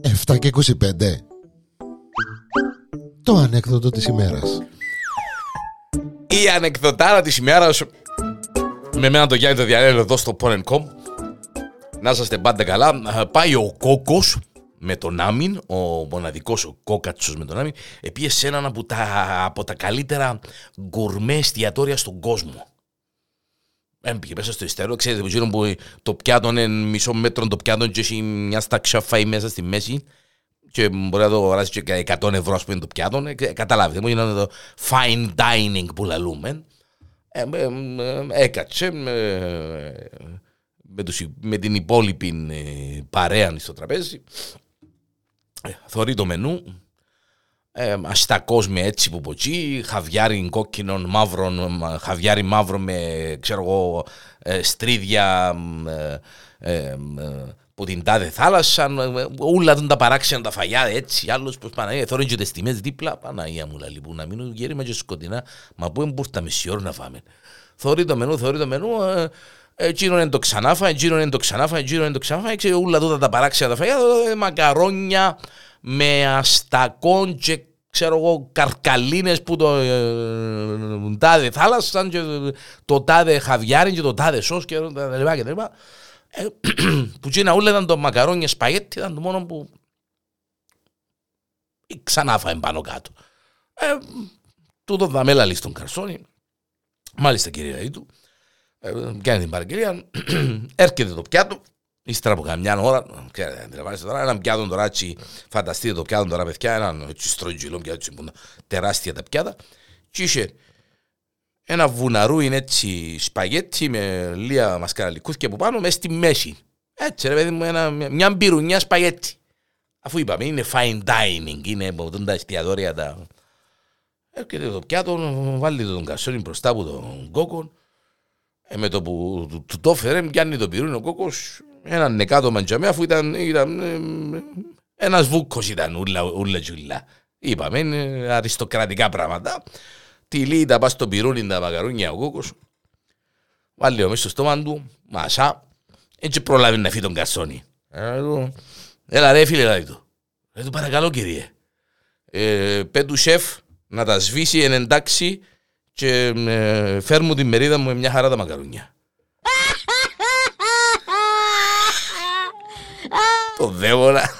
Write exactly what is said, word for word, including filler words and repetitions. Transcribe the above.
εφτά και είκοσι πέντε. Το ανέκδοτο της ημέρας. Η ανεκδοτάρα της ημέρας με μένα το Γιάννη το Διανέλο εδώ στο Forencom. Να είστε πάντα καλά. Πάει ο Κόκος με τον Άμιν, ο μοναδικός ο Κόκατσος με τον Άμιν, επήγε σε έναν από τα, από τα καλύτερα γκουρμέ εστιατόρια στον κόσμο. Έμπηκε μέσα στο εστιατόριο, ξέρετε, γύρω που το πιάτο είναι μισό μέτρο το πιάτο και έχει μια σταξιά φαΐ μέσα στη μέση και μπορεί να το αράσει και εκατό ευρώ ας πούμε το πιάτο. Καταλάβετε, μου είναι το fine dining που λαλούμε. Ε, ε, ε, έκατσε ε, με, τους, με την υπόλοιπη ε, παρέα στο τραπέζι, ε, θωρεί το μενού, ε, αστακός με έτσι που ποτσί, χαβιάρι κόκκινων μαύρων, χαβιάρι μαύρο με ξέρω εγώ ε, στρίδια ε, ε, που την τάδε θάλασσαν, ε, όλα τα παράξενα τα φαγιά έτσι, άλλος πως Παναγία, θωρεί και τις τιμές δίπλα, Παναγία μου λαλή που να μείνουν γέριμα και σκοτεινά, μα πού εμπορτά μισή ώρα να φάμε. Θωρεί το μενού, θωρεί το μενού, ε, Εκείνο είναι το ξανάφα, εκείνο είναι το ξανάφα, εκείνο είναι το ξανάφα. Έξε όλα τούτα τα παράξενα τα φαγιά, μακαρόνια με αστακόν και ξέρω εγώ καρκαλίνες που το ε, τάδε θάλασσαν και το τάδε χαβιάρι και το τάδε σως και τα λοιπά και τα λοιπά. Ε, που εκείνα όλα ήταν το μακαρόνια σπαγέτι, ήταν το μόνο που ξανάφα εμπάνω κάτω. Ε, τούτο δαμέλα λύσει τον καρσόνι, μάλιστα κυρία Ήτου. Κάνει την παραγγελία, έρχεται το πιάτο, ύστερα από καμιά ώρα, ξέρετε, αντιλαμβάνεστε τώρα, έναν πιάτο τώρα, έτσι, φανταστείτε το πιάτο τώρα, παιδιά, έναν έτσι στρογγυλό πιάτο, έτσι, τεράστια τα πιάτα, και είχε ένα βουναρού, είναι έτσι σπαγέτι με λίγα μασκαραλικούς και από πάνω, μέσα στη μέση. Έτσι, ρε παιδί μου, ένα, μια μπυρουνιά σπαγέτι. Αφού είπαμε, είναι fine dining, είναι από τα εστιατόρια τα. Έρχεται το πιάτο, βάλει τον κασόνι μπροστά από τον Κόκο. Ε, με το που του το έφερε, πιάνει το πυρούνι ο Κόκος, έναν νεκάτο μαντζαμέ, αφού ήταν, ήταν ε, ένας βούκος ήταν, ούλα, ούλα τζουλά. Είπαμε, είναι αριστοκρατικά πράγματα. Τι λέει, τα πας στο πυρούνι, τα μακαρούνια ο Κόκος, βάλει ο μέσα στο στόμα του, μασά, έτσι προλάβει να φύγει τον καρσόνι. Έλα ρε φίλε, λέει του. Ρε του παρακαλώ κύριε, ε, πέ του σεφ να τα σβήσει εν εντάξει, και φέρ μου την μερίδα μου με μια χαρά τα μακαρούνια. Το δέμονα.